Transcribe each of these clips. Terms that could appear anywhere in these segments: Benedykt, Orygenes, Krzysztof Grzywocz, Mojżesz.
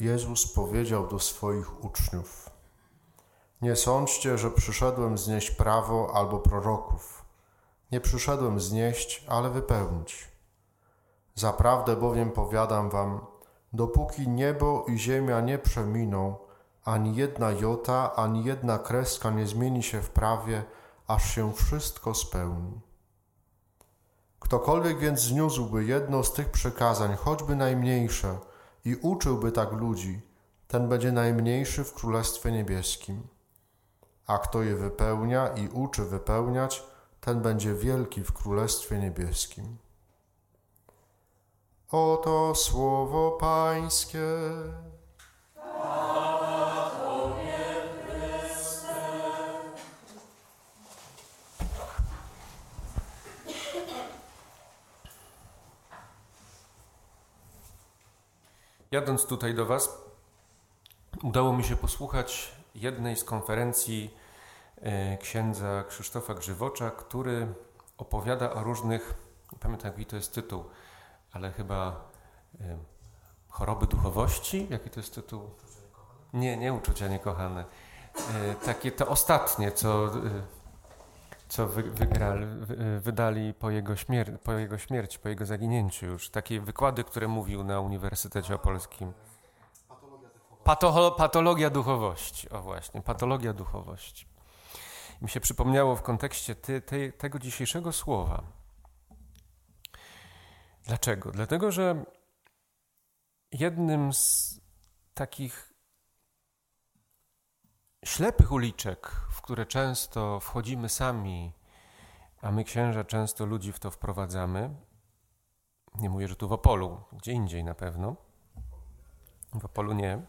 Jezus powiedział do swoich uczniów: nie sądźcie, że przyszedłem znieść prawo albo proroków. Nie przyszedłem znieść, ale wypełnić. Zaprawdę bowiem powiadam wam, dopóki niebo i ziemia nie przeminą, ani jedna jota, ani jedna kreska nie zmieni się w prawie, aż się wszystko spełni. Ktokolwiek więc zniósłby jedno z tych przykazań, choćby najmniejsze, i uczyłby tak ludzi, ten będzie najmniejszy w Królestwie Niebieskim. A kto je wypełnia i uczy wypełniać, ten będzie wielki w Królestwie Niebieskim. Oto słowo Pańskie. Jadąc tutaj do Was, udało mi się posłuchać jednej z konferencji księdza Krzysztofa Grzywocza, który opowiada o różnych, nie pamiętam jaki to jest tytuł, ale chyba choroby duchowości, jaki to jest tytuł? Nie uczucia niekochane. Takie to ostatnie, co wydali po jego śmierci, po jego zaginięciu już. Takie wykłady, które mówił na Uniwersytecie Opolskim. Patologia duchowości. O właśnie, patologia duchowości. Mi się przypomniało w kontekście tego dzisiejszego słowa. Dlaczego? Dlatego, że jednym z takich ślepych uliczek, w które często wchodzimy sami, a my księża często ludzi w to wprowadzamy, nie mówię, że tu w Opolu, gdzie indziej na pewno, w Opolu nie,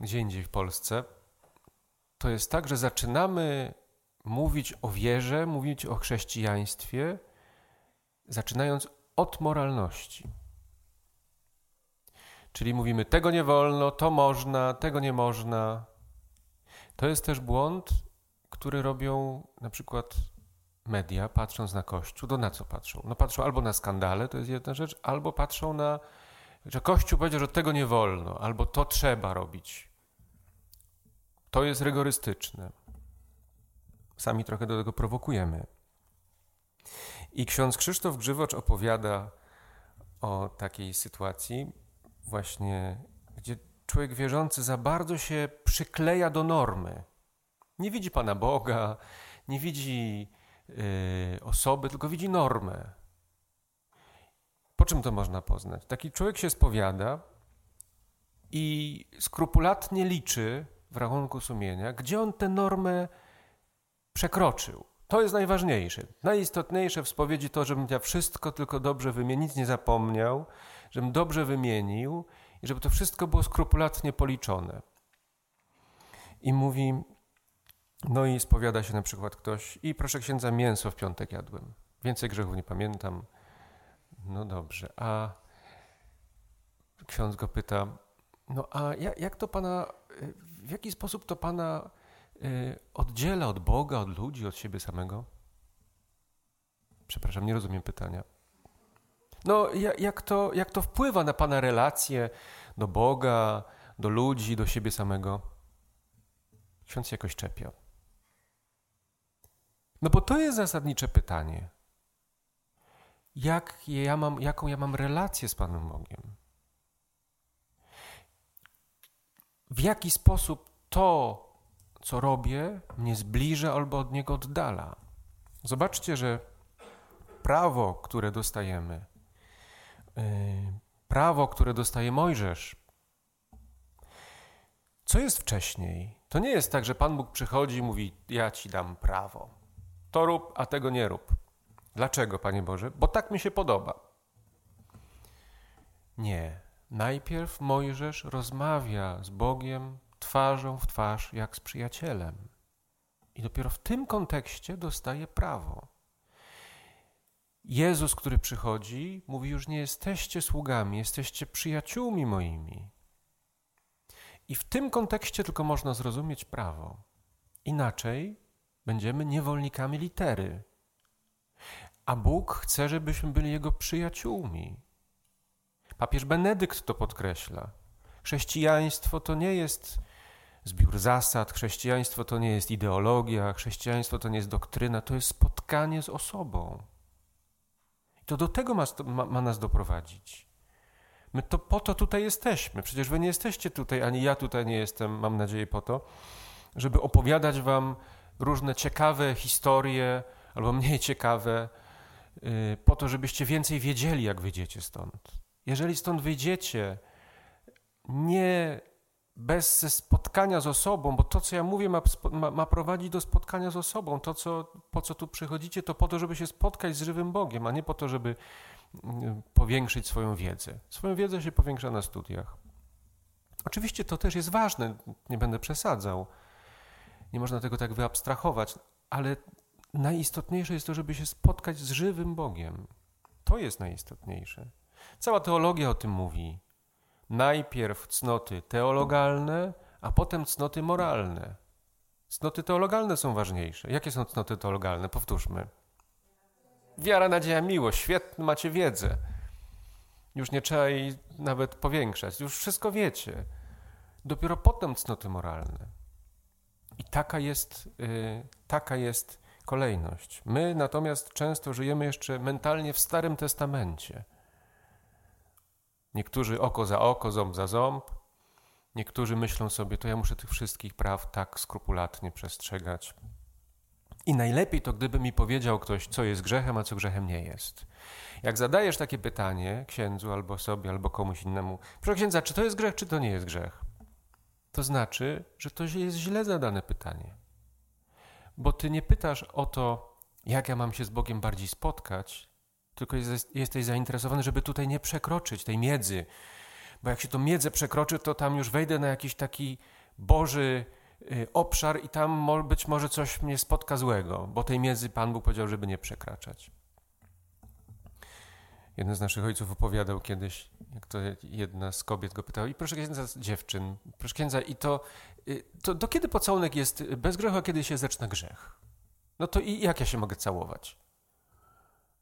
gdzie indziej w Polsce, to jest tak, że zaczynamy mówić o wierze, mówić o chrześcijaństwie, zaczynając od moralności. Czyli mówimy, tego nie wolno, to można, tego nie można. To jest też błąd, który robią na przykład media, patrząc na Kościół. To na co patrzą? No patrzą albo na skandale, to jest jedna rzecz, albo patrzą na, że Kościół powiedział, że tego nie wolno, albo to trzeba robić. To jest rygorystyczne. Sami trochę do tego prowokujemy. I ksiądz Krzysztof Grzywocz opowiada o takiej sytuacji właśnie, gdzie człowiek wierzący za bardzo się przykleja do normy. Nie widzi Pana Boga, nie widzi osoby, tylko widzi normę. Po czym to można poznać? Taki człowiek się spowiada i skrupulatnie liczy w rachunku sumienia, gdzie on tę normę przekroczył. To jest najważniejsze. Najistotniejsze w spowiedzi to, żebym ja wszystko tylko dobrze wymienił, nic nie zapomniał, żebym dobrze wymienił i żeby to wszystko było skrupulatnie policzone. I mówi, no i spowiada się na przykład ktoś i proszę księdza, mięso w piątek jadłem. Więcej grzechów nie pamiętam. No dobrze, a ksiądz go pyta, no a jak to Pana, w jaki sposób to Pana oddziela od Boga, od ludzi, od siebie samego? Przepraszam, nie rozumiem pytania. No, jak to wpływa na Pana relacje do Boga, do ludzi, do siebie samego? Ksiądz się jakoś czepia. No bo to jest zasadnicze pytanie. Jaką ja mam relację z Panem Bogiem? W jaki sposób to, co robię, mnie zbliża albo od niego oddala. Zobaczcie, że prawo, które dostajemy, prawo, które dostaje Mojżesz, co jest wcześniej? To nie jest tak, że Pan Bóg przychodzi i mówi, ja ci dam prawo. To rób, a tego nie rób. Dlaczego, Panie Boże? Bo tak mi się podoba. Nie. Najpierw Mojżesz rozmawia z Bogiem twarzą w twarz, jak z przyjacielem. I dopiero w tym kontekście dostaje prawo. Jezus, który przychodzi, mówi już nie jesteście sługami, jesteście przyjaciółmi moimi. I w tym kontekście tylko można zrozumieć prawo. Inaczej będziemy niewolnikami litery. A Bóg chce, żebyśmy byli Jego przyjaciółmi. Papież Benedykt to podkreśla. Chrześcijaństwo to nie jest zbiór zasad, chrześcijaństwo to nie jest ideologia, chrześcijaństwo to nie jest doktryna, to jest spotkanie z osobą. I to do tego ma nas doprowadzić. My to po to tutaj jesteśmy. Przecież wy nie jesteście tutaj, ani ja tutaj nie jestem, mam nadzieję, po to, żeby opowiadać wam różne ciekawe historie albo mniej ciekawe, po to, żebyście więcej wiedzieli, jak wyjdziecie stąd. Jeżeli stąd wyjdziecie nie bez spotkania z osobą, bo to, co ja mówię, ma prowadzić do spotkania z osobą. To, po co tu przychodzicie, to po to, żeby się spotkać z żywym Bogiem, a nie po to, żeby powiększyć swoją wiedzę. Swoją wiedzę się powiększa na studiach. Oczywiście to też jest ważne, nie będę przesadzał. Nie można tego tak wyabstrahować, ale najistotniejsze jest to, żeby się spotkać z żywym Bogiem. To jest najistotniejsze. Cała teologia o tym mówi. Najpierw cnoty teologalne, a potem cnoty moralne. Cnoty teologalne są ważniejsze. Jakie są cnoty teologalne? Powtórzmy. Wiara, nadzieja, miłość. Świetnie, macie wiedzę. Już nie trzeba jej nawet powiększać. Już wszystko wiecie. Dopiero potem cnoty moralne. I taka jest kolejność. My natomiast często żyjemy jeszcze mentalnie w Starym Testamencie. Niektórzy oko za oko, ząb za ząb. Niektórzy myślą sobie, to ja muszę tych wszystkich praw tak skrupulatnie przestrzegać. I najlepiej to, gdyby mi powiedział ktoś, co jest grzechem, a co grzechem nie jest. Jak zadajesz takie pytanie księdzu albo sobie, albo komuś innemu, proszę księdza, czy to jest grzech, czy to nie jest grzech? To znaczy, że to jest źle zadane pytanie. Bo ty nie pytasz o to, jak ja mam się z Bogiem bardziej spotkać, tylko jesteś zainteresowany, żeby tutaj nie przekroczyć tej miedzy. Bo jak się tą miedzę przekroczy, to tam już wejdę na jakiś taki Boży obszar i tam być może coś mnie spotka złego, bo tej miedzy Pan Bóg powiedział, żeby nie przekraczać. Jeden z naszych ojców opowiadał kiedyś, jak to jedna z kobiet go pytała, i proszę księdza, dziewczyn, proszę księdza, i to do kiedy pocałunek jest bez grzechu, a kiedy się zaczyna grzech? No to i jak ja się mogę całować?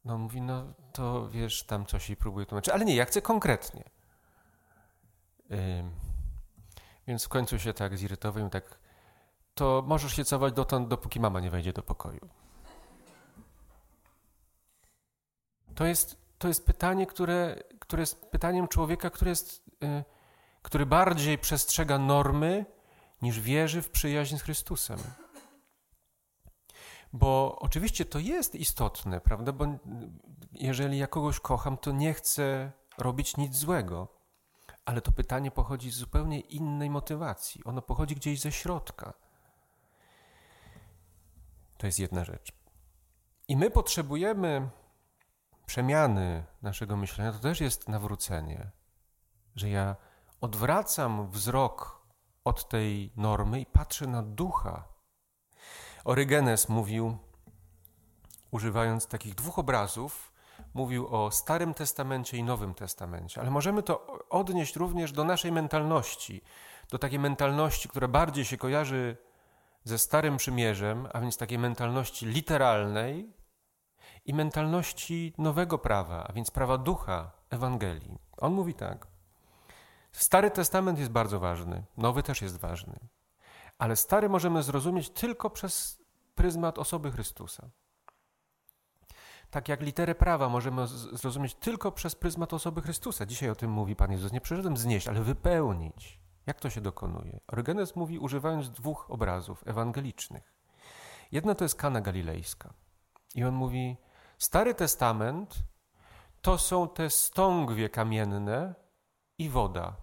No on mówi, no to wiesz, tam coś jej próbuje tłumaczyć, ale nie, ja chcę konkretnie. Więc w końcu się tak zirytował, tak, to możesz się całować dotąd, dopóki mama nie wejdzie do pokoju. To jest pytanie, które jest pytaniem człowieka, który bardziej przestrzega normy, niż wierzy w przyjaźń z Chrystusem. Bo oczywiście to jest istotne, prawda? Bo jeżeli ja kogoś kocham, to nie chcę robić nic złego. Ale to pytanie pochodzi z zupełnie innej motywacji. Ono pochodzi gdzieś ze środka. To jest jedna rzecz. I my potrzebujemy przemiany naszego myślenia. To też jest nawrócenie, że ja odwracam wzrok od tej normy i patrzę na ducha. Orygenes mówił, używając takich dwóch obrazów, mówił o Starym Testamencie i Nowym Testamencie, ale możemy to odnieść również do naszej mentalności, do takiej mentalności, która bardziej się kojarzy ze Starym Przymierzem, a więc takiej mentalności literalnej i mentalności nowego prawa, a więc prawa ducha, Ewangelii. On mówi tak, Stary Testament jest bardzo ważny, Nowy też jest ważny, ale Stary możemy zrozumieć tylko przez pryzmat osoby Chrystusa. Tak jak literę prawa możemy zrozumieć tylko przez pryzmat osoby Chrystusa. Dzisiaj o tym mówi Pan Jezus. Nie przyszedłem znieść, ale wypełnić. Jak to się dokonuje? Orygenes mówi, używając dwóch obrazów ewangelicznych. Jedna to jest Kana Galilejska. I on mówi, Stary Testament to są te stągwie kamienne i woda.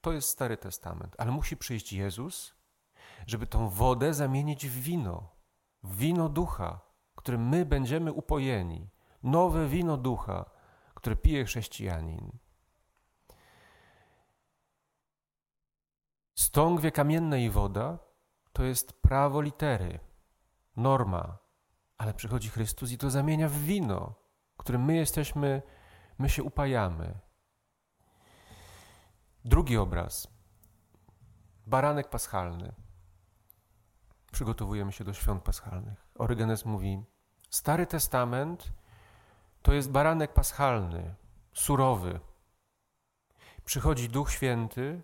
To jest Stary Testament. Ale musi przyjść Jezus, żeby tą wodę zamienić w wino ducha, którym my będziemy upojeni. Nowe wino ducha, które pije chrześcijanin. Stągwie kamienne i woda to jest prawo litery, norma, ale przychodzi Chrystus i to zamienia w wino, którym my się upajamy. Drugi obraz. Baranek paschalny. Przygotowujemy się do świąt paschalnych. Orygenes mówi, Stary Testament to jest baranek paschalny, surowy. Przychodzi Duch Święty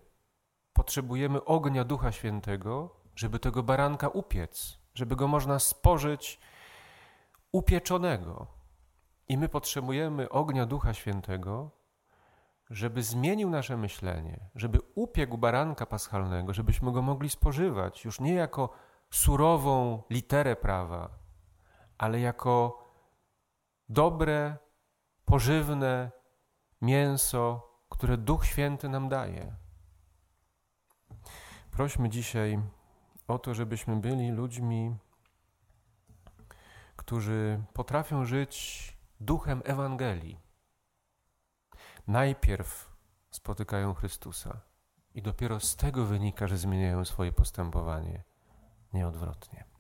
potrzebujemy ognia Ducha Świętego, żeby tego baranka upiec, żeby go można spożyć upieczonego. I my potrzebujemy ognia Ducha Świętego, żeby zmienił nasze myślenie, żeby upiekł baranka paschalnego, żebyśmy go mogli spożywać już nie jako surową literę prawa, ale jako dobre, pożywne mięso, które Duch Święty nam daje. Prośmy dzisiaj o to, żebyśmy byli ludźmi, którzy potrafią żyć duchem Ewangelii. Najpierw spotykają Chrystusa i dopiero z tego wynika, że zmieniają swoje postępowanie, nie odwrotnie.